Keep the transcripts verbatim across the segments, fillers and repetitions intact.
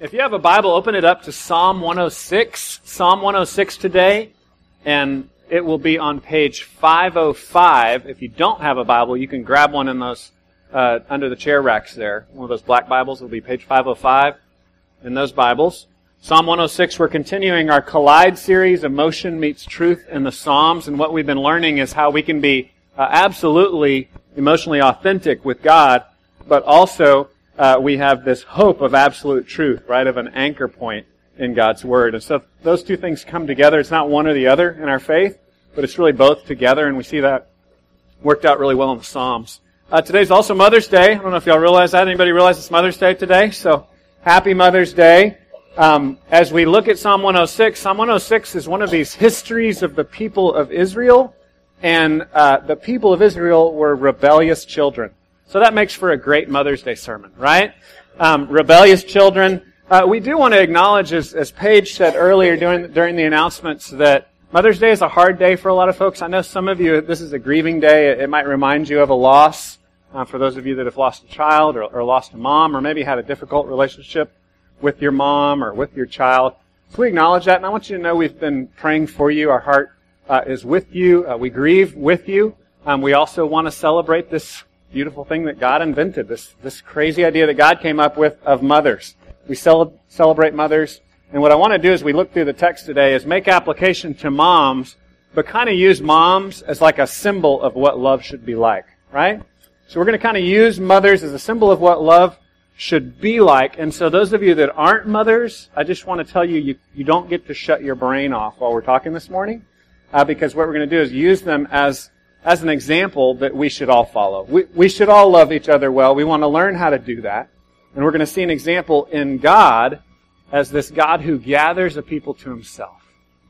If you have a Bible, open it up to Psalm one oh six. Psalm one oh six today, and it will be on page five oh five. If you don't have a Bible, you can grab one in those uh, under the chair racks there. One of those black Bibles will be page five oh five in those Bibles. Psalm one oh six, we're continuing our Collide series, Emotion Meets Truth in the Psalms, and what we've been learning is how we can be uh, absolutely emotionally authentic with God, but also Uh, we have this hope of absolute truth, right, of an anchor point in God's Word. And so those two things come together. It's not one or the other in our faith, but it's really both together, and we see that worked out really well in the Psalms. Uh, today's also Mother's Day. I don't know if y'all realize that. Anybody realize it's Mother's Day today? So happy Mother's Day. Um, as we look at Psalm one oh six, Psalm one oh six is one of these histories of the people of Israel, and uh, the people of Israel were rebellious children. So that makes for a great Mother's Day sermon, right? Um, rebellious children. Uh, we do want to acknowledge, as, as Paige said earlier during, during the announcements, that Mother's Day is a hard day for a lot of folks. I know some of you, this is a grieving day. It, it might remind you of a loss, uh, for those of you that have lost a child or, or lost a mom, or maybe had a difficult relationship with your mom or with your child. So we acknowledge that, and I want you to know we've been praying for you. Our heart uh, is with you. Uh, we grieve with you. Um, we also want to celebrate this beautiful thing that God invented, this this crazy idea that God came up with of mothers. We cel- celebrate mothers. And what I want to do as we look through the text today is make application to moms, but kind of use moms as like a symbol of what love should be like, right? So we're going to kind of use mothers as a symbol of what love should be like. And so those of you that aren't mothers, I just want to tell you, you, you don't get to shut your brain off while we're talking this morning, uh, because what we're going to do is use them as as an example that we should all follow. We, we should all love each other well. We want to learn how to do that. And we're going to see an example in God as this God who gathers a people to himself.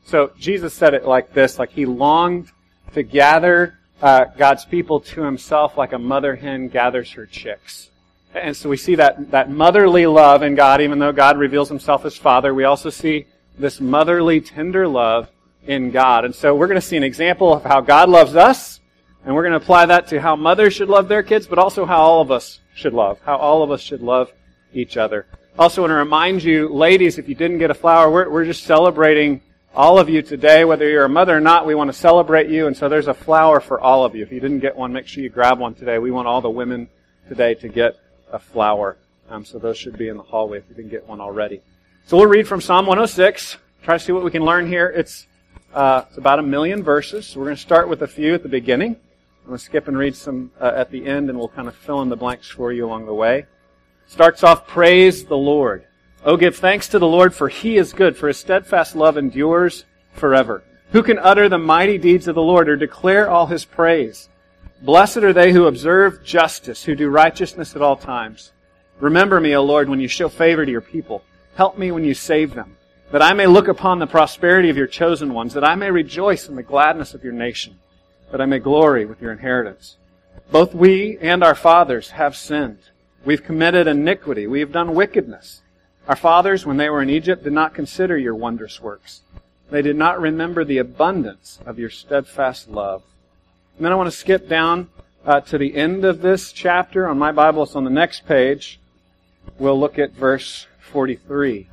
So Jesus said it like this, like he longed to gather uh, God's people to himself like a mother hen gathers her chicks. And so we see that, that motherly love in God, even though God reveals himself as Father. We also see this motherly, tender love in God. And so we're going to see an example of how God loves us, and we're going to apply that to how mothers should love their kids, but also how all of us should love, how all of us should love each other. Also want to remind you, ladies, if you didn't get a flower, we're, we're just celebrating all of you today. Whether you're a mother or not, we want to celebrate you, and so there's a flower for all of you. If you didn't get one, make sure you grab one today. We want all the women today to get a flower, um, so those should be in the hallway if you didn't get one already. So we'll read from Psalm one oh six, try to see what we can learn here. It's, uh, it's about a million verses, so we're going to start with a few at the beginning. I'm going to skip and read some uh, at the end, and we'll kind of fill in the blanks for you along the way. Starts off, praise the Lord. Oh, give thanks to the Lord, for he is good, for his steadfast love endures forever. Who can utter the mighty deeds of the Lord, or declare all his praise? Blessed are they who observe justice, who do righteousness at all times. Remember me, O Lord, when you show favor to your people. Help me when you save them, that I may look upon the prosperity of your chosen ones, that I may rejoice in the gladness of your nation, that I may glory with your inheritance. Both we and our fathers have sinned. We've committed iniquity. We have done wickedness. Our fathers, when they were in Egypt, did not consider your wondrous works. They did not remember the abundance of your steadfast love. And then I want to skip down uh, to the end of this chapter. On my Bible, it's on the next page. We'll look at verse forty-three.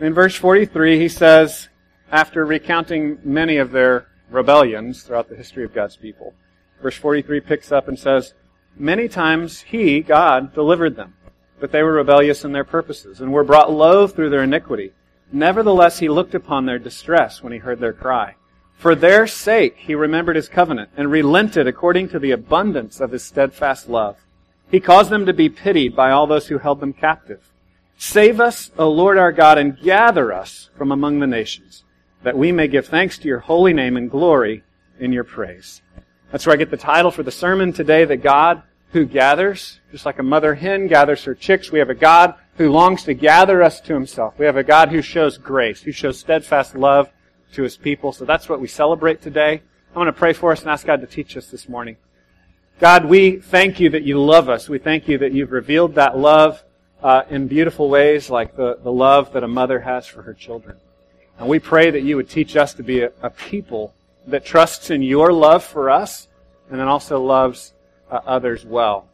In verse forty-three, he says, after recounting many of their rebellions throughout the history of God's people, verse forty-three picks up and says, many times he, God, delivered them, but they were rebellious in their purposes and were brought low through their iniquity. Nevertheless, he looked upon their distress when he heard their cry. For their sake he remembered his covenant and relented according to the abundance of his steadfast love. He caused them to be pitied by all those who held them captive. Save us, O Lord our God, and gather us from among the nations, that we may give thanks to your holy name and glory in your praise. That's where I get the title for the sermon today, that God who gathers, just like a mother hen gathers her chicks, we have a God who longs to gather us to himself. We have a God who shows grace, who shows steadfast love to his people. So that's what we celebrate today. I'm going to pray for us and ask God to teach us this morning. God, we thank you that you love us. We thank you that you've revealed that love uh, in beautiful ways, like the, the love that a mother has for her children. And we pray that you would teach us to be a, a people that trusts in your love for us and then also loves uh, others well.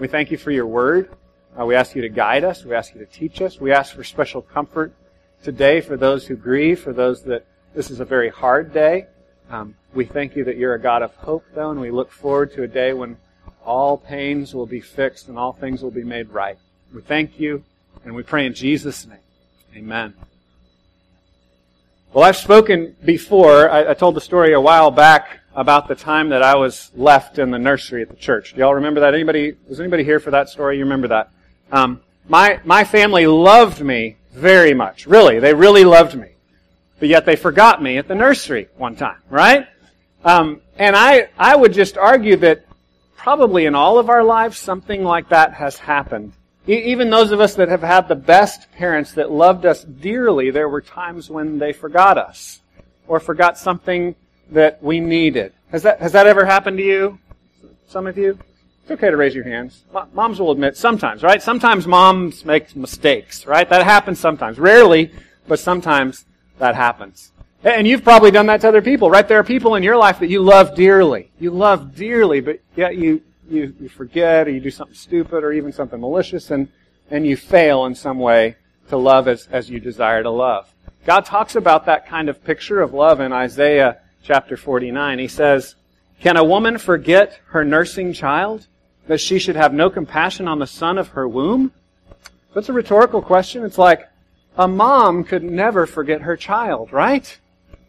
We thank you for your word. Uh, we ask you to guide us. We ask you to teach us. We ask for special comfort today for those who grieve, for those that this is a very hard day. Um, we thank you that you're a God of hope, though, and we look forward to a day when all pains will be fixed and all things will be made right. We thank you, and we pray in Jesus' name. Amen. Well, I've spoken before. I, I told the story a while back about the time that I was left in the nursery at the church. Do y'all remember that? Anybody, was anybody here for that story? You remember that? Um, my, my family loved me very much. Really, they really loved me. But yet they forgot me at the nursery one time, right? Um, and I, I would just argue that probably in all of our lives, something like that has happened. E- even those of us that have had the best parents that loved us dearly, there were times when they forgot us or forgot something that we needed. Has that has that ever happened to you? Some of you? It's okay to raise your hands. M- moms will admit sometimes, right? Sometimes moms make mistakes, right? That happens sometimes. Rarely, but sometimes that happens. And you've probably done that to other people, right? There are people in your life that you love dearly. You love dearly, but yet you, you, you forget, or you do something stupid, or even something malicious, and, and you fail in some way to love as, as you desire to love. God talks about that kind of picture of love in Isaiah chapter forty-nine. He says, "Can a woman forget her nursing child, that she should have no compassion on the son of her womb?" That's a rhetorical question. It's like, a mom could never forget her child, right?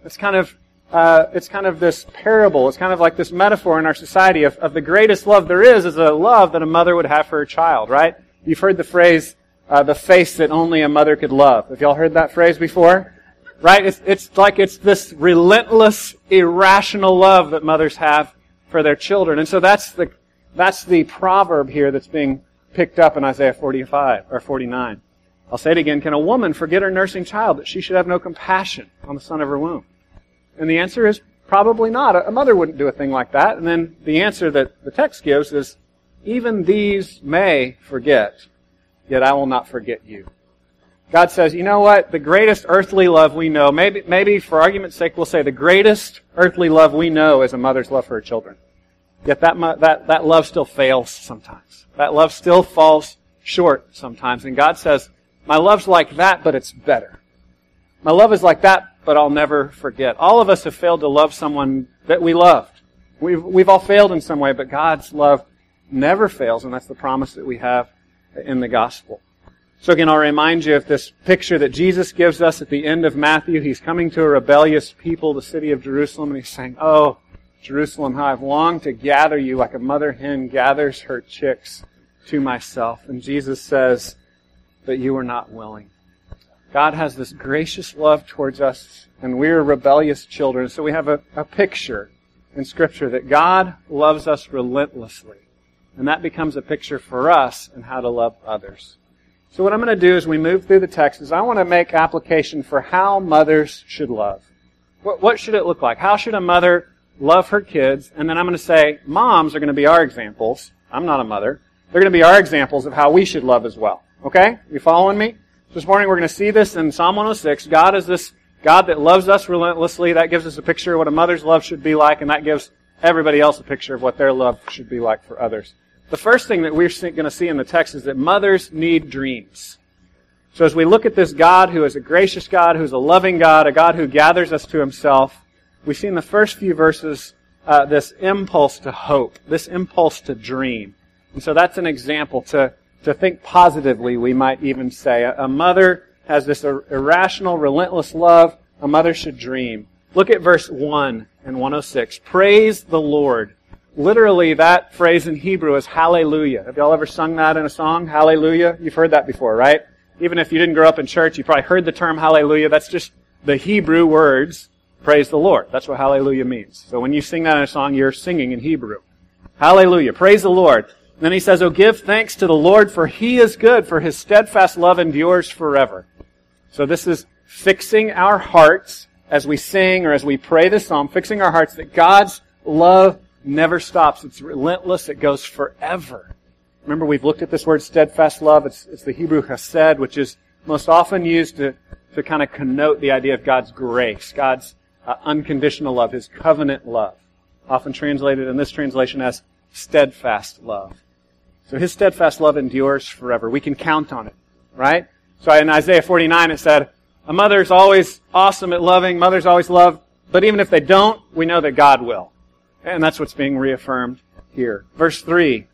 It's kind of uh, it's kind of this parable. It's kind of like this metaphor in our society of, of the greatest love there is is a love that a mother would have for her child, right? You've heard the phrase, uh, the face that only a mother could love. Have y'all heard that phrase before? Right? It's, it's like it's this relentless, irrational love that mothers have for their children. And so that's the that's the proverb here that's being picked up in Isaiah forty-five or forty-nine. I'll say it again. Can a woman forget her nursing child that she should have no compassion on the son of her womb? And the answer is probably not. A mother wouldn't do a thing like that. And then the answer that the text gives is, even these may forget, yet I will not forget you. God says, you know what? The greatest earthly love we know, maybe, maybe for argument's sake, we'll say the greatest earthly love we know is a mother's love for her children. Yet that, that, that love still fails sometimes. That love still falls short sometimes. And God says, my love's like that, but it's better. My love is like that, but I'll never forget. All of us have failed to love someone that we loved. We've, we've all failed in some way, but God's love never fails, and that's the promise that we have in the gospel. So again, I'll remind you of this picture that Jesus gives us at the end of Matthew. He's coming to a rebellious people, the city of Jerusalem, and he's saying, "Oh, Jerusalem, how I've longed to gather you like a mother hen gathers her chicks to myself." And Jesus says, but you are not willing. God has this gracious love towards us, and we are rebellious children. So we have a, a picture in Scripture that God loves us relentlessly. And that becomes a picture for us in how to love others. So what I'm going to do as we move through the text is I want to make application for how mothers should love. What, what should it look like? How should a mother love her kids? And then I'm going to say, moms are going to be our examples. I'm not a mother. They're going to be our examples of how we should love as well. Okay? You following me? This morning we're going to see this in Psalm one oh six. God is this God that loves us relentlessly. That gives us a picture of what a mother's love should be like, and that gives everybody else a picture of what their love should be like for others. The first thing that we're going to see in the text is that mothers need dreams. So as we look at this God who is a gracious God, who is a loving God, a God who gathers us to himself, we see in the first few verses uh, this impulse to hope, this impulse to dream. And so that's an example to To think positively, we might even say. A mother has this irrational, relentless love. A mother should dream. Look at verse one in one oh six. Praise the Lord. Literally, that phrase in Hebrew is hallelujah. Have y'all ever sung that in a song? Hallelujah? You've heard that before, right? Even if you didn't grow up in church, you probably heard the term hallelujah. That's just the Hebrew words, praise the Lord. That's what hallelujah means. So when you sing that in a song, you're singing in Hebrew. Hallelujah. Praise the Lord. Then he says, "Oh, give thanks to the Lord, for he is good, for his steadfast love endures forever." So this is fixing our hearts as we sing or as we pray this psalm, fixing our hearts that God's love never stops. It's relentless. It goes forever. Remember, we've looked at this word steadfast love. It's, it's the Hebrew chesed, which is most often used to, to kind of connote the idea of God's grace, God's uh, unconditional love, his covenant love, often translated in this translation as steadfast love. So his steadfast love endures forever. We can count on it, right? So in Isaiah forty-nine it said, a mother's always awesome at loving, mothers always love, but even if they don't, we know that God will. And that's what's being reaffirmed here. Verse three,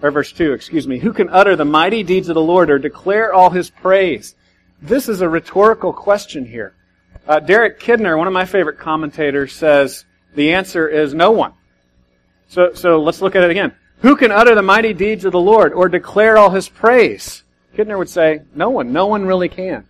or verse two, excuse me, who can utter the mighty deeds of the Lord or declare all his praise? This is a rhetorical question here. Uh, Derek Kidner, one of my favorite commentators, says the answer is no one. So, so let's look at it again. Who can utter the mighty deeds of the Lord or declare all his praise? Kidner would say, no one. No one really can.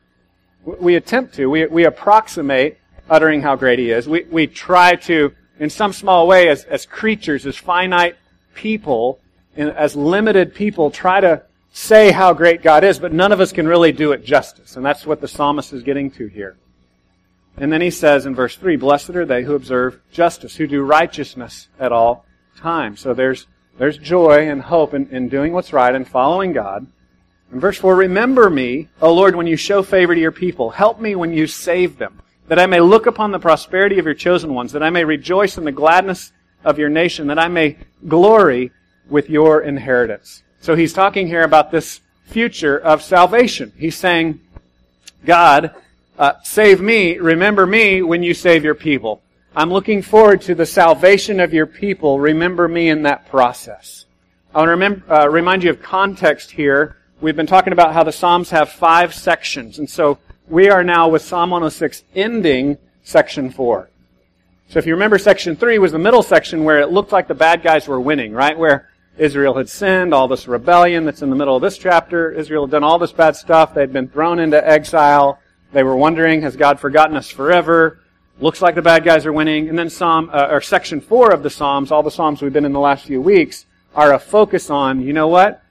We attempt to. We, we approximate uttering how great he is. We, we try to, in some small way, as, as creatures, as finite people, and as limited people, try to say how great God is, but none of us can really do it justice. And that's what the psalmist is getting to here. And then he says in verse three, blessed are they who observe justice, who do righteousness at all times. So there's there's joy and hope in, in doing what's right and following God. In verse four, remember me, O Lord, when you show favor to your people. Help me when you save them, that I may look upon the prosperity of your chosen ones, that I may rejoice in the gladness of your nation, that I may glory with your inheritance. So he's talking here about this future of salvation. He's saying, God, uh, save me, remember me when you save your people. I'm looking forward to the salvation of your people. Remember me in that process. I want to remember, uh, remind you of context here. We've been talking about how the Psalms have five sections. And so we are now with Psalm one oh six ending section four. So if you remember, section three was the middle section where it looked like the bad guys were winning, right? Where Israel had sinned, all this rebellion that's in the middle of this chapter. Israel had done all this bad stuff. They'd been thrown into exile. They were wondering, has God forgotten us forever? Looks like the bad guys are winning. And then Psalm, uh, or section four of the Psalms, all the Psalms we've been in the last few weeks, are a focus on, you know what?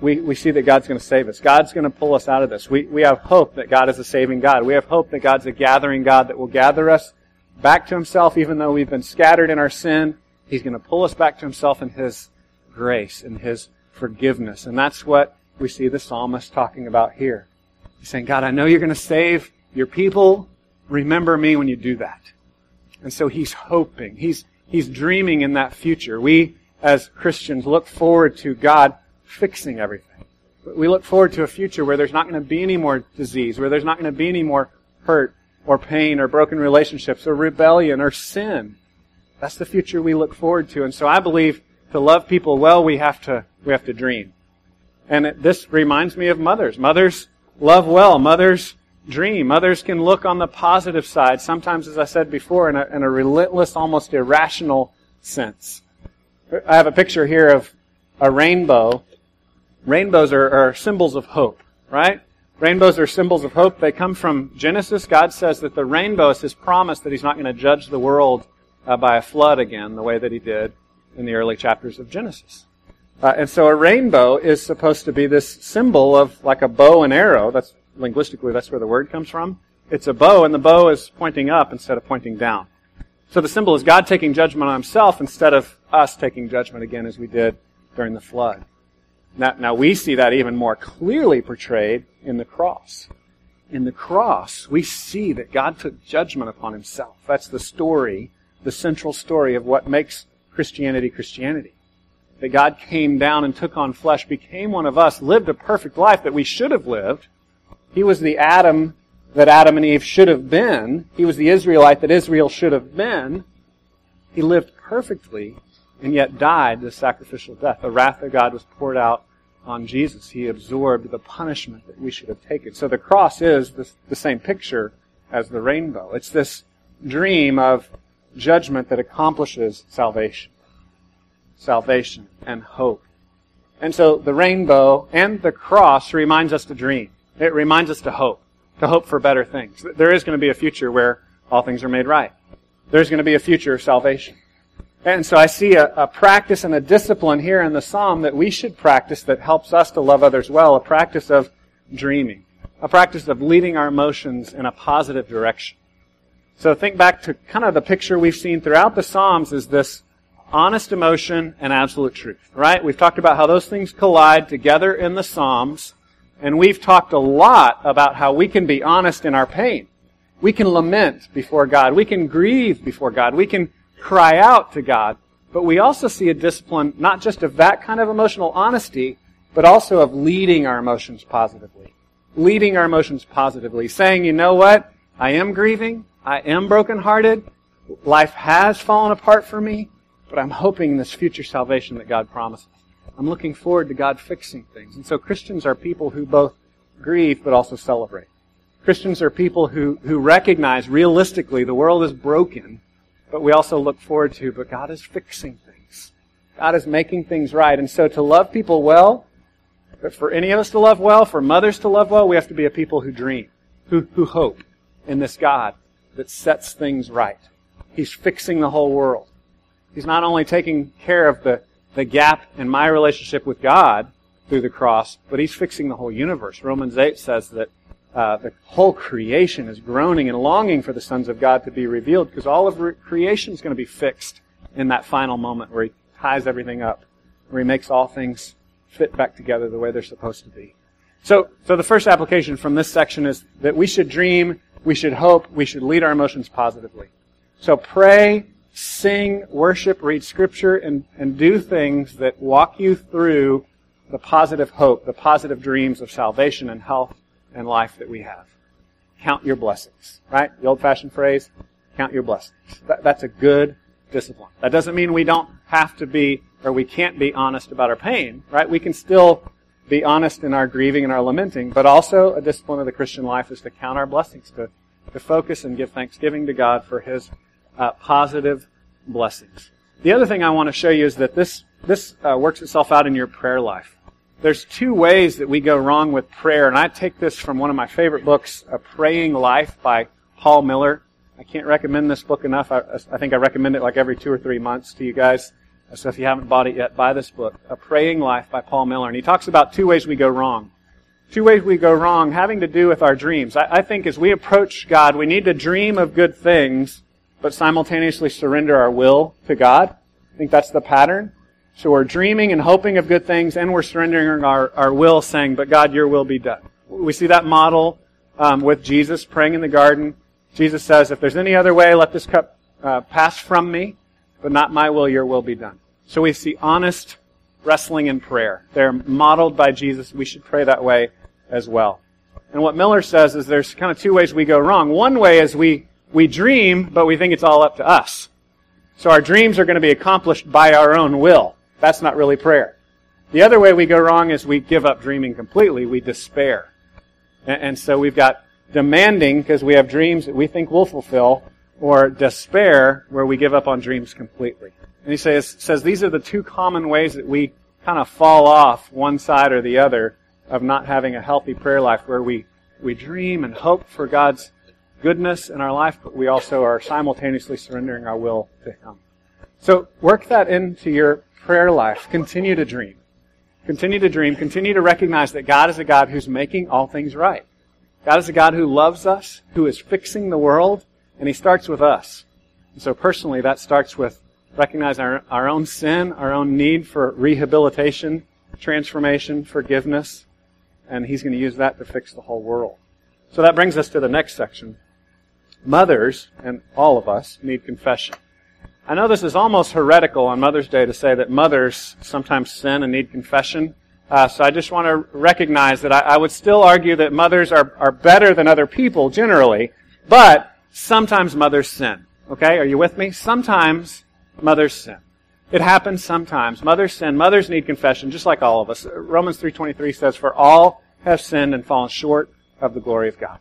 We, we see that God's going to save us. God's going to pull us out of this. We, we have hope that God is a saving God. We have hope that God's a gathering God that will gather us back to himself, even though we've been scattered in our sin. He's going to pull us back to himself in his grace and his forgiveness. And that's what we see the psalmist talking about here. He's saying, God, I know you're going to save your people. Remember me when you do that. And so he's hoping. He's, he's dreaming in that future. We, as Christians, look forward to God fixing everything. We look forward to a future where there's not going to be any more disease, where there's not going to be any more hurt or pain or broken relationships or rebellion or sin. That's the future we look forward to. And so I believe to love people well, we have to we have to dream. And it, this reminds me of mothers. Mothers love well. Mothers dream. Mothers can look on the positive side, sometimes, as I said before, in a, in a relentless, almost irrational sense. I have a picture here of a rainbow. Rainbows are, are symbols of hope, right? Rainbows are symbols of hope. They come from Genesis. God says that the rainbow is his promise that he's not going to judge the world uh, by a flood again the way that he did in the early chapters of Genesis. Uh, and so a rainbow is supposed to be this symbol of like a bow and arrow. That's linguistically, that's where the word comes from. It's a bow, and the bow is pointing up instead of pointing down. So the symbol is God taking judgment on himself instead of us taking judgment again as we did during the flood. Now, now we see that even more clearly portrayed in the cross. In the cross, we see that God took judgment upon himself. That's the story, the central story of what makes Christianity Christianity. That God came down and took on flesh, became one of us, lived a perfect life that we should have lived. He was the Adam that Adam and Eve should have been. He was the Israelite that Israel should have been. He lived perfectly and yet died the sacrificial death. The wrath of God was poured out on Jesus. He absorbed the punishment that we should have taken. So the cross is the, the same picture as the rainbow. It's this dream of judgment that accomplishes salvation. Salvation and hope. And so the rainbow and the cross reminds us to dream. It reminds us to hope. To hope for better things. There is going to be a future where all things are made right. There's going to be a future of salvation. And so I see a, a practice and a discipline here in the psalm that we should practice that helps us to love others well, a practice of dreaming, a practice of leading our emotions in a positive direction. So think back to kind of the picture we've seen throughout the Psalms is this honest emotion and absolute truth, right? We've talked about how those things collide together in the Psalms, and we've talked a lot about how we can be honest in our pain. We can lament before God. We can grieve before God. We can cry out to God, but we also see a discipline not just of that kind of emotional honesty, but also of leading our emotions positively. Leading our emotions positively, saying, you know what? I am grieving. I am brokenhearted. Life has fallen apart for me, but I'm hoping in this future salvation that God promises. I'm looking forward to God fixing things. And so Christians are people who both grieve but also celebrate. Christians are people who, who recognize realistically the world is broken, but we also look forward to, but God is fixing things. God is making things right. And so to love people well, but for any of us to love well, for mothers to love well, we have to be a people who dream, who, who hope in this God that sets things right. He's fixing the whole world. He's not only taking care of the, the gap in my relationship with God through the cross, but He's fixing the whole universe. Romans eight says that uh, the whole creation is groaning and longing for the sons of God to be revealed, because all of re- creation is going to be fixed in that final moment where He ties everything up, where He makes all things fit back together the way they're supposed to be. So, so the first application from this section is that we should dream, we should hope, we should lead our emotions positively. So pray, sing, worship, read Scripture, and, and do things that walk you through the positive hope, the positive dreams of salvation and health and life that we have. Count your blessings, right? The old-fashioned phrase, count your blessings. That, that's a good discipline. That doesn't mean we don't have to be, or we can't be honest about our pain, right? We can still be honest in our grieving and our lamenting, but also a discipline of the Christian life is to count our blessings, to, to focus and give thanksgiving to God for His uh, positive blessings. The other thing I want to show you is that this, this uh, works itself out in your prayer life. There's two ways that we go wrong with prayer, and I take this from one of my favorite books, A Praying Life by Paul Miller. I can't recommend this book enough. I, I think I recommend it like every two or three months to you guys. So if you haven't bought it yet, buy this book, A Praying Life by Paul Miller. And he talks about two ways we go wrong. Two ways we go wrong having to do with our dreams. I, I think as we approach God, we need to dream of good things, but simultaneously surrender our will to God. I think that's the pattern. So we're dreaming and hoping of good things, and we're surrendering our, our will, saying, but God, your will be done. We see that model um, with Jesus praying in the garden. Jesus says, if there's any other way, let this cup uh, pass from me, but not my will, your will be done. So we see honest wrestling in prayer. They're modeled by Jesus. We should pray that way as well. And what Miller says is there's kind of two ways we go wrong. One way is we, we dream, but we think it's all up to us. So our dreams are going to be accomplished by our own will. That's not really prayer. The other way we go wrong is we give up dreaming completely. We despair. And, and so we've got demanding because we have dreams that we think we'll fulfill, or despair where we give up on dreams completely. And he says, says these are the two common ways that we kind of fall off one side or the other of not having a healthy prayer life, where we, we dream and hope for God's goodness in our life, but we also are simultaneously surrendering our will to Him. So work that into your prayer life. Continue to dream. Continue to dream. Continue to recognize that God is a God who's making all things right. God is a God who loves us, who is fixing the world, and He starts with us. And so personally, that starts with recognizing our, our own sin, our own need for rehabilitation, transformation, forgiveness, and He's going to use that to fix the whole world. So that brings us to the next section. Mothers, and all of us, need confession. I know this is almost heretical on Mother's Day to say that mothers sometimes sin and need confession. Uh, so I just want to recognize that I, I would still argue that mothers are, are better than other people generally, but sometimes mothers sin. Okay? Are you with me? Sometimes mothers sin. It happens sometimes. Mothers sin. Mothers need confession, just like all of us. Romans three twenty-three says, for all have sinned and fallen short of the glory of God.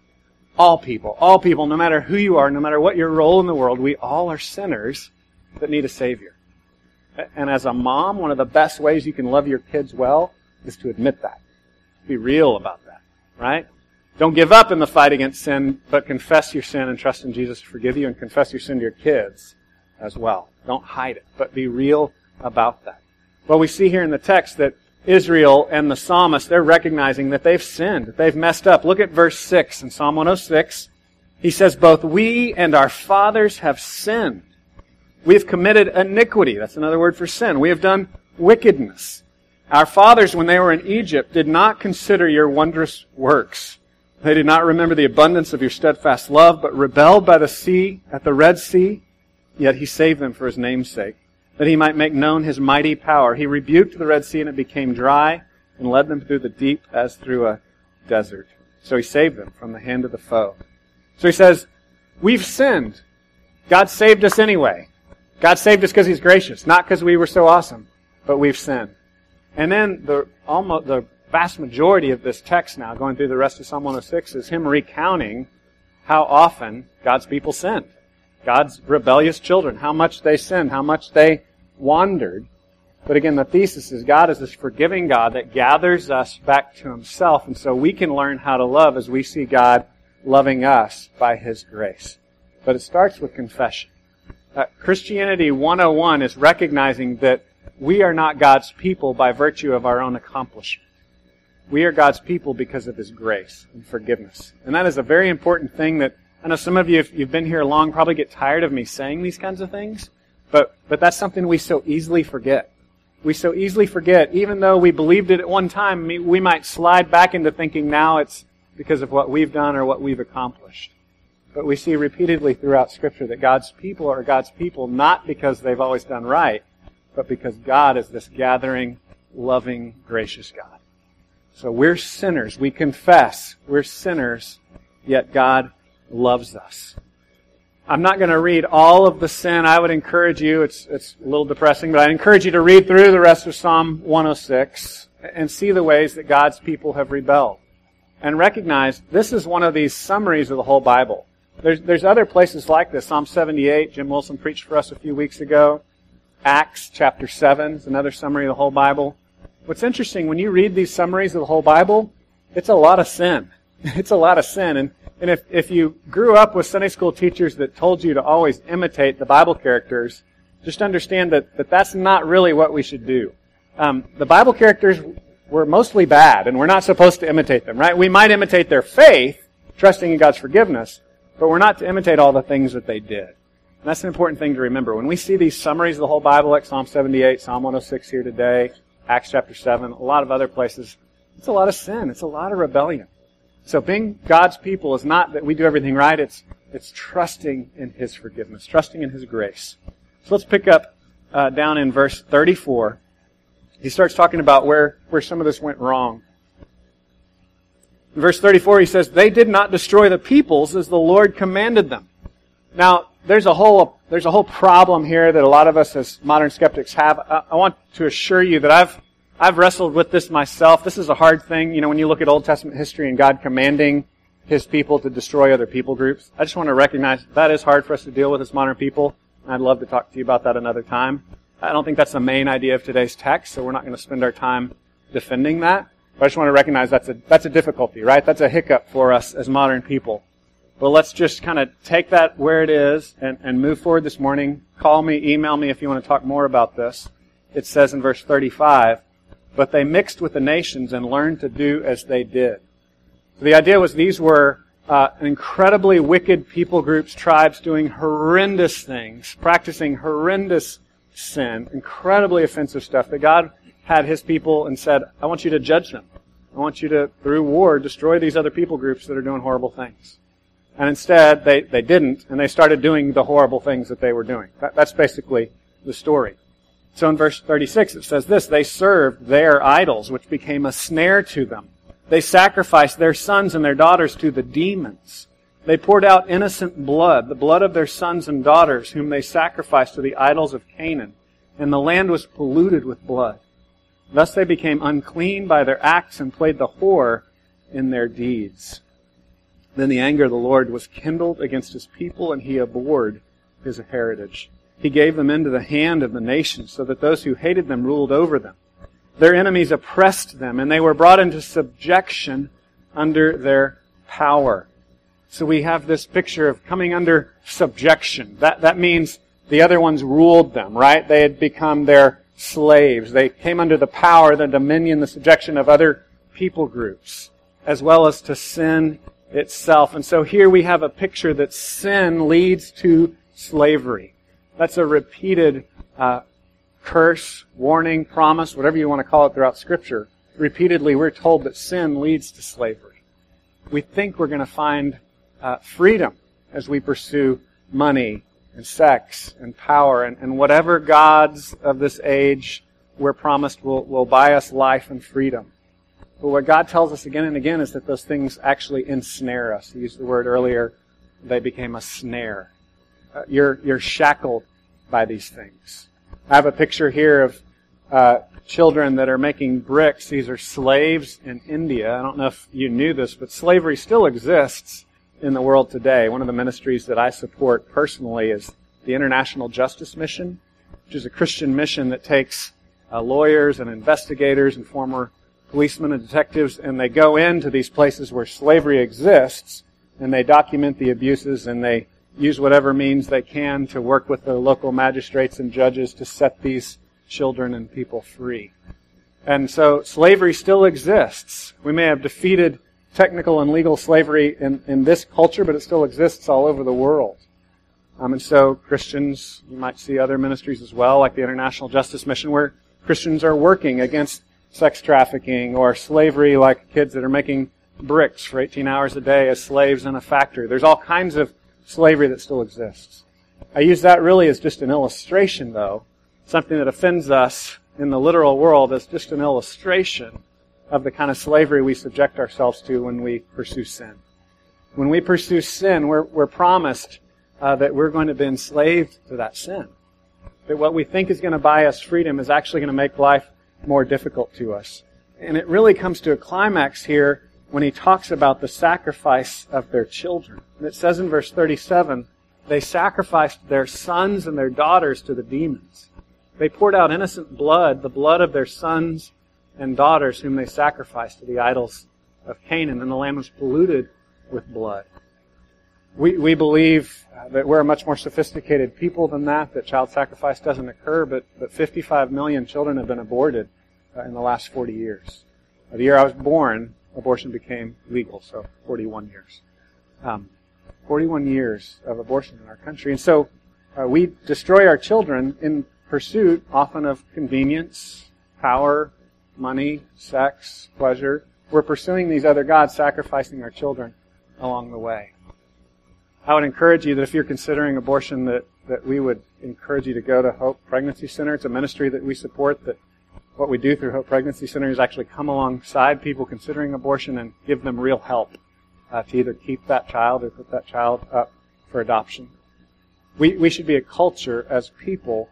All people. All people, no matter who you are, no matter what your role in the world, we all are sinners that need a Savior. And as a mom, one of the best ways you can love your kids well is to admit that. Be real about that. Right? Don't give up in the fight against sin, but confess your sin and trust in Jesus to forgive you, and confess your sin to your kids as well. Don't hide it, but be real about that. Well, we see here in the text that Israel and the psalmist, they're recognizing that they've sinned, that they've messed up. Look at verse six in Psalm one oh six. He says, both we and our fathers have sinned. We have committed iniquity. That's another word for sin. We have done wickedness. Our fathers, when they were in Egypt, did not consider your wondrous works. They did not remember the abundance of your steadfast love, but rebelled by the sea, at the Red Sea. Yet He saved them for His name's sake, that He might make known His mighty power. He rebuked the Red Sea, and it became dry. and led them through the deep as through a desert. So he saved them from the hand of the foe. So he says, we've sinned. God saved us anyway. God saved us because he's gracious, not because we were so awesome, but we've sinned. And then the almost the vast majority of this text now, going through the rest of Psalm one oh six, is him recounting how often God's people sinned. God's rebellious children, how much they sinned, how much they wandered. But again, the thesis is God is this forgiving God that gathers us back to himself, and so we can learn how to love as we see God loving us by his grace. But it starts with confession. Uh, Christianity one oh one is recognizing that we are not God's people by virtue of our own accomplishment. We are God's people because of his grace and forgiveness. And that is a very important thing that, I know some of you, if you've been here long, probably get tired of me saying these kinds of things, but, but that's something we so easily forget. We so easily forget, even though we believed it at one time, we might slide back into thinking now it's because of what we've done or what we've accomplished. But we see repeatedly throughout Scripture that God's people are God's people not because they've always done right, but because God is this gathering, loving, gracious God. So we're sinners. We confess we're sinners, yet God loves us. I'm not going to read all of the sin. I would encourage you, it's it's a little depressing, but I encourage you to read through the rest of Psalm one oh six and see the ways that God's people have rebelled. And recognize this is one of these summaries of the whole Bible. There's there's other places like this. Psalm seventy-eight, Jim Wilson preached for us a few weeks ago. Acts chapter seven is another summary of the whole Bible. What's interesting, when you read these summaries of the whole Bible, it's a lot of sin. It's a lot of sin. And, and if, if you grew up with Sunday school teachers that told you to always imitate the Bible characters, just understand that, that that's not really what we should do. Um, the Bible characters were mostly bad, and we're not supposed to imitate them, right? We might imitate their faith, trusting in God's forgiveness, but we're not to imitate all the things that they did. And that's an important thing to remember. When we see these summaries of the whole Bible, like Psalm seventy-eight, Psalm one oh six here today, Acts chapter seven, a lot of other places, it's a lot of sin. It's a lot of rebellion. So being God's people is not that we do everything right. It's it's trusting in his forgiveness, trusting in his grace. So let's pick up uh, down in verse thirty-four. He starts talking about where, where some of this went wrong. In verse thirty-four, he says, "They did not destroy the peoples as the Lord commanded them." Now, there's a whole there's a whole problem here that a lot of us as modern skeptics have. I, I want to assure you that I've I've wrestled with this myself. This is a hard thing, you know, when you look at Old Testament history and God commanding his people to destroy other people groups. I just want to recognize that is hard for us to deal with as modern people. And I'd love to talk to you about that another time. I don't think that's the main idea of today's text, so we're not going to spend our time defending that. But I just want to recognize that's a that's a difficulty, right? That's a hiccup for us as modern people. But let's just kind of take that where it is and, and move forward this morning. Call me, email me if you want to talk more about this. It says in verse thirty-five, "But they mixed with the nations and learned to do as they did." So the idea was these were uh, incredibly wicked people groups, tribes doing horrendous things, practicing horrendous sin, incredibly offensive stuff, that God had his people and said, "I want you to judge them. I want you to, through war, destroy these other people groups that are doing horrible things." And instead, they, they didn't, and they started doing the horrible things that they were doing. That, that's basically the story. So in verse thirty-six, it says this, "They served their idols, which became a snare to them. They sacrificed their sons and their daughters to the demons. They poured out innocent blood, the blood of their sons and daughters, whom they sacrificed to the idols of Canaan. And the land was polluted with blood. Thus they became unclean by their acts and played the whore in their deeds. Then the anger of the Lord was kindled against his people, and he abhorred his heritage. He gave them into the hand of the nations, so that those who hated them ruled over them. Their enemies oppressed them, and they were brought into subjection under their power." So we have this picture of coming under subjection. That, that means the other ones ruled them, right? They had become their slaves. They came under the power, the dominion, the subjection of other people groups, as well as to sin itself. And so here we have a picture that sin leads to slavery. That's a repeated uh, curse, warning, promise, whatever you want to call it throughout Scripture. Repeatedly we're told that sin leads to slavery. We think we're going to find uh, freedom as we pursue money and sex and power and, and whatever gods of this age we're promised will, will buy us life and freedom. But what God tells us again and again is that those things actually ensnare us. He used the word earlier, they became a snare. Uh, you're, you're shackled by these things. I have a picture here of uh, children that are making bricks. These are slaves in India. I don't know if you knew this, but slavery still exists in the world today. One of the ministries that I support personally is the International Justice Mission, which is a Christian mission that takes uh, lawyers and investigators and former policemen and detectives, and they go into these places where slavery exists, and they document the abuses, and they use whatever means they can to work with the local magistrates and judges to set these children and people free. And so slavery still exists. We may have defeated technical and legal slavery in, in this culture, but it still exists all over the world. Um, and so Christians, you might see other ministries as well, like the International Justice Mission, where Christians are working against sex trafficking or slavery, like kids that are making bricks for eighteen hours a day as slaves in a factory. There's all kinds of slavery that still exists. I use that really as just an illustration, though. Something that offends us in the literal world is just an illustration of the kind of slavery we subject ourselves to when we pursue sin. When we pursue sin, we're, we're promised uh, that we're going to be enslaved to that sin. That what we think is going to buy us freedom is actually going to make life more difficult to us. And it really comes to a climax here when he talks about the sacrifice of their children. And it says in verse thirty-seven, they sacrificed their sons and their daughters to the demons. They poured out innocent blood, the blood of their sons and daughters whom they sacrificed to the idols of Canaan, and the land was polluted with blood. We, we believe that we're a much more sophisticated people than that, that child sacrifice doesn't occur, but, but fifty-five million children have been aborted uh, in the last forty years. The year I was born, abortion became legal, so forty-one years. Um, forty-one years of abortion in our country. And so uh, we destroy our children in pursuit often of convenience, power, money, sex, pleasure. We're pursuing these other gods, sacrificing our children along the way. I would encourage you that if you're considering abortion, that, that we would encourage you to go to Hope Pregnancy Center. It's a ministry that we support. That what we do through Hope Pregnancy Center is actually come alongside people considering abortion and give them real help uh, to either keep that child or put that child up for adoption. We, we should be a culture as people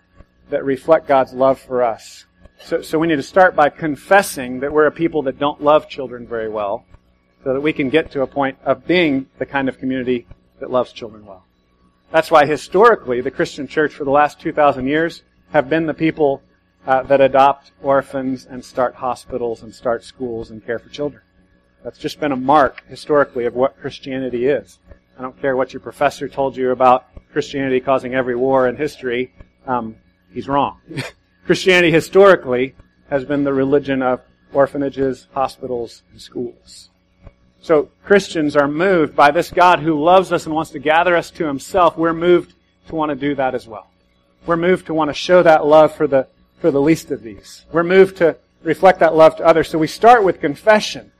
that reflect God's love for us. So, so we need to start by confessing that we're a people that don't love children very well, so that we can get to a point of being the kind of community that loves children well. That's why historically the Christian church for the last two thousand years have been the people uh, that adopt orphans and start hospitals and start schools and care for children. That's just been a mark historically of what Christianity is. I don't care what your professor told you about Christianity causing every war in history. Um, he's wrong. Christianity historically has been the religion of orphanages, hospitals, and schools. So Christians are moved by this God who loves us and wants to gather us to himself. We're moved to want to do that as well. We're moved to want to show that love for the for the least of these. We're moved to reflect that love to others. So we start with confession.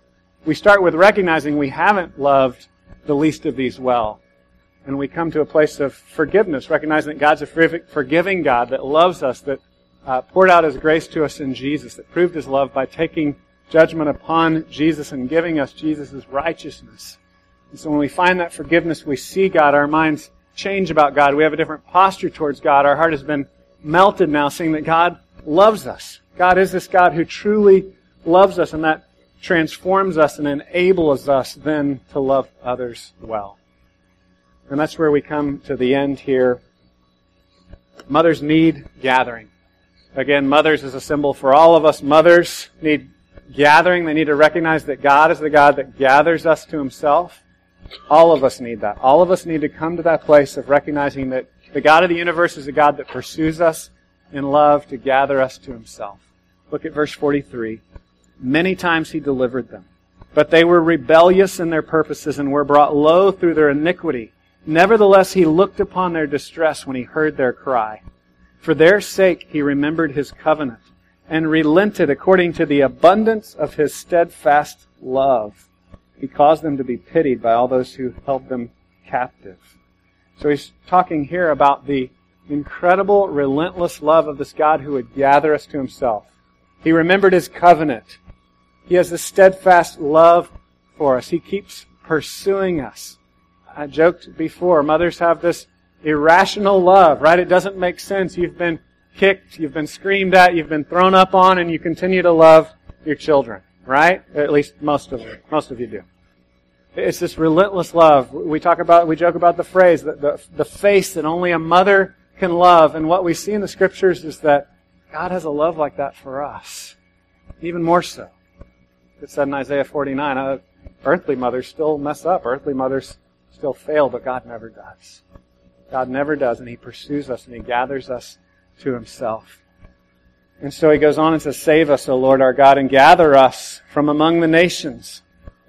We start with recognizing we haven't loved the least of these well. And we come to a place of forgiveness, recognizing that God's a forgiving God that loves us, that Uh, poured out His grace to us in Jesus, that proved His love by taking judgment upon Jesus and giving us Jesus' righteousness. And so when we find that forgiveness, we see God, our minds change about God, we have a different posture towards God, our heart has been melted now, seeing that God loves us. God is this God who truly loves us, and that transforms us and enables us then to love others well. And that's where we come to the end here. Mothers need gathering. Again, mothers is a symbol for all of us. Mothers need gathering. They need to recognize that God is the God that gathers us to himself. All of us need that. All of us need to come to that place of recognizing that the God of the universe is a God that pursues us in love to gather us to himself. Look at verse forty-three. Many times he delivered them, but they were rebellious in their purposes and were brought low through their iniquity. Nevertheless, he looked upon their distress when he heard their cry. For their sake he remembered his covenant and relented according to the abundance of his steadfast love. He caused them to be pitied by all those who held them captive. So he's talking here about the incredible, relentless love of this God who would gather us to himself. He remembered his covenant. He has a steadfast love for us. He keeps pursuing us. I joked before, mothers have this irrational love, right? It doesn't make sense. You've been kicked, you've been screamed at, you've been thrown up on, and you continue to love your children, right? At least most of you, most of you do. It's this relentless love. We talk about, we joke about the phrase, the, the, the face that only a mother can love. And what we see in the Scriptures is that God has a love like that for us, even more so. It said in Isaiah forty-nine, uh, earthly mothers still mess up. Earthly mothers still fail, but God never does. God never does, and He pursues us, and He gathers us to Himself. And so He goes on and says, "Save us, O Lord our God, and gather us from among the nations,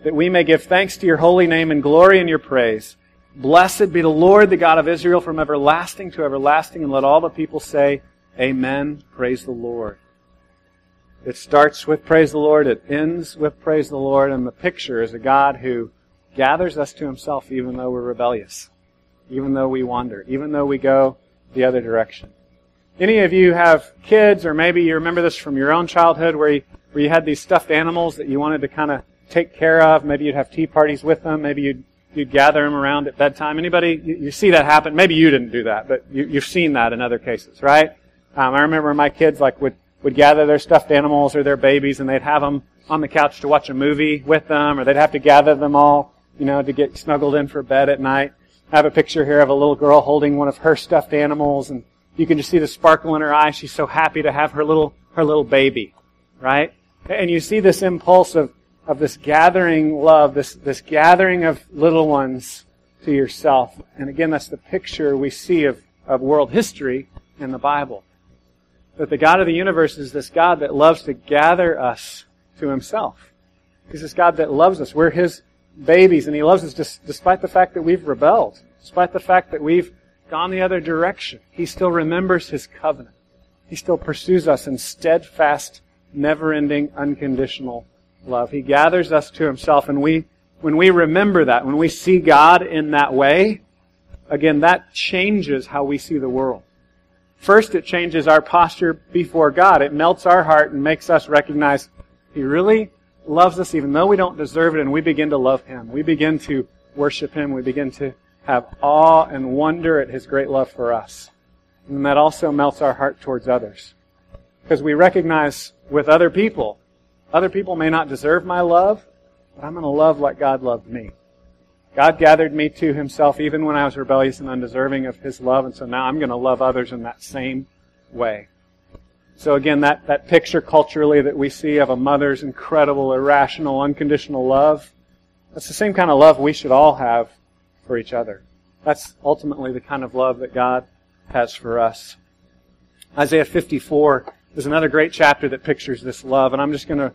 that we may give thanks to Your holy name and glory in Your praise. Blessed be the Lord, the God of Israel, from everlasting to everlasting." And let all the people say, "Amen, praise the Lord." It starts with praise the Lord, it ends with praise the Lord, and the picture is a God who gathers us to Himself even though we're rebellious, even though we wander, even though we go the other direction. Any of you have kids, or maybe you remember this from your own childhood, where you, where you had these stuffed animals that you wanted to kind of take care of. Maybe you'd have tea parties with them. Maybe you'd, you'd gather them around at bedtime. Anybody, you, you see that happen. Maybe you didn't do that, but you, you've seen that in other cases, right? Um, I remember my kids like would, would gather their stuffed animals or their babies, and they'd have them on the couch to watch a movie with them, or they'd have to gather them all, you know, to get snuggled in for bed at night. I have a picture here of a little girl holding one of her stuffed animals, and you can just see the sparkle in her eye. She's so happy to have her little, her little baby, right? And you see this impulse of, of this gathering love, this, this gathering of little ones to yourself. And again, that's the picture we see of, of world history in the Bible. That the God of the universe is this God that loves to gather us to Himself. He's this God that loves us. We're His babies, and He loves us dis- despite the fact that we've rebelled, despite the fact that we've gone the other direction. He still remembers His covenant. He still pursues us in steadfast, never-ending, unconditional love. He gathers us to Himself, and we, when we remember that, when we see God in that way, again, that changes how we see the world. First, it changes our posture before God. It melts our heart and makes us recognize He really loves us even though we don't deserve it, and we begin to love Him. We begin to worship Him. We begin to have awe and wonder at His great love for us. And that also melts our heart towards others. Because we recognize with other people, other people may not deserve my love, but I'm going to love like God loved me. God gathered me to Himself even when I was rebellious and undeserving of His love, and so now I'm going to love others in that same way. So again, that, that picture culturally that we see of a mother's incredible, irrational, unconditional love, that's the same kind of love we should all have for each other. That's ultimately the kind of love that God has for us. Isaiah fifty-four is another great chapter that pictures this love, and I'm just going to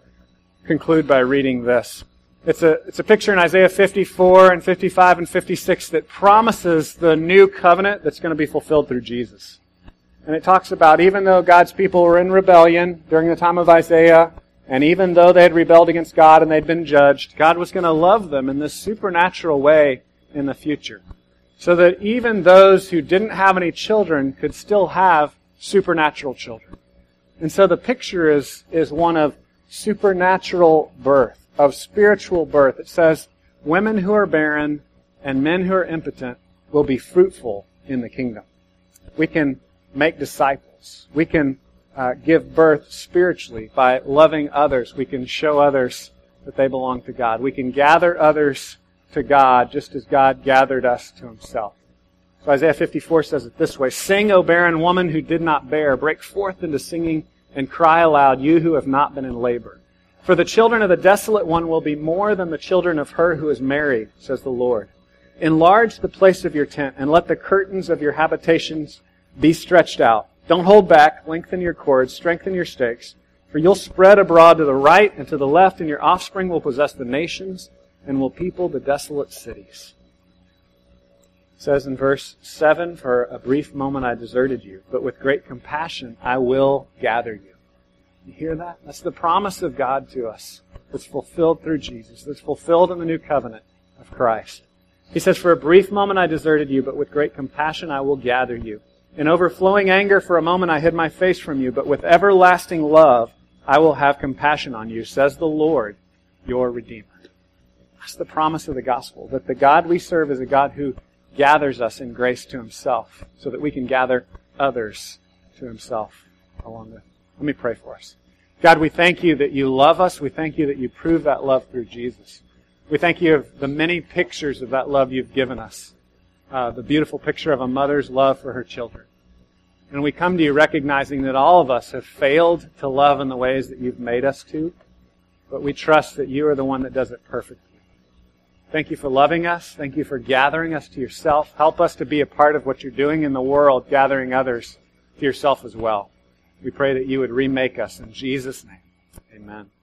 conclude by reading this. It's a, it's a picture in Isaiah fifty-four and fifty-five and fifty-six that promises the new covenant that's going to be fulfilled through Jesus. And it talks about even though God's people were in rebellion during the time of Isaiah, and even though they had rebelled against God and they'd been judged, God was going to love them in this supernatural way in the future. So that even those who didn't have any children could still have supernatural children. And so the picture is, is one of supernatural birth, of spiritual birth. It says, "Women who are barren and men who are impotent will be fruitful in the kingdom." We can make disciples. We can uh, give birth spiritually by loving others. We can show others that they belong to God. We can gather others to God just as God gathered us to Himself. So Isaiah fifty-four says it this way, "Sing, O barren woman who did not bear. Break forth into singing and cry aloud, you who have not been in labor. For the children of the desolate one will be more than the children of her who is married, says the Lord. Enlarge the place of your tent, and let the curtains of your habitations be stretched out. Don't hold back, lengthen your cords, strengthen your stakes, for you'll spread abroad to the right and to the left, and your offspring will possess the nations and will people the desolate cities." It says in verse seven, "For a brief moment I deserted you, but with great compassion I will gather you." You hear that? That's the promise of God to us that's fulfilled through Jesus, that's fulfilled in the new covenant of Christ. He says, "For a brief moment I deserted you, but with great compassion I will gather you. In overflowing anger for a moment I hid my face from you, but with everlasting love I will have compassion on you, says the Lord, your Redeemer. That's the promise of the gospel, that the God we serve is a God who gathers us in grace to himself so that we can gather others to himself along with. Let me pray for us. God, we thank you that you love us. We thank you that you prove that love through Jesus. We thank you of the many pictures of that love you've given us, uh, the beautiful picture of a mother's love for her children. And we come to you recognizing that all of us have failed to love in the ways that you've made us to, but we trust that you are the one that does it perfectly. Thank you for loving us. Thank you for gathering us to yourself. Help us to be a part of what you're doing in the world, gathering others to yourself as well. We pray that you would remake us in Jesus' name. Amen.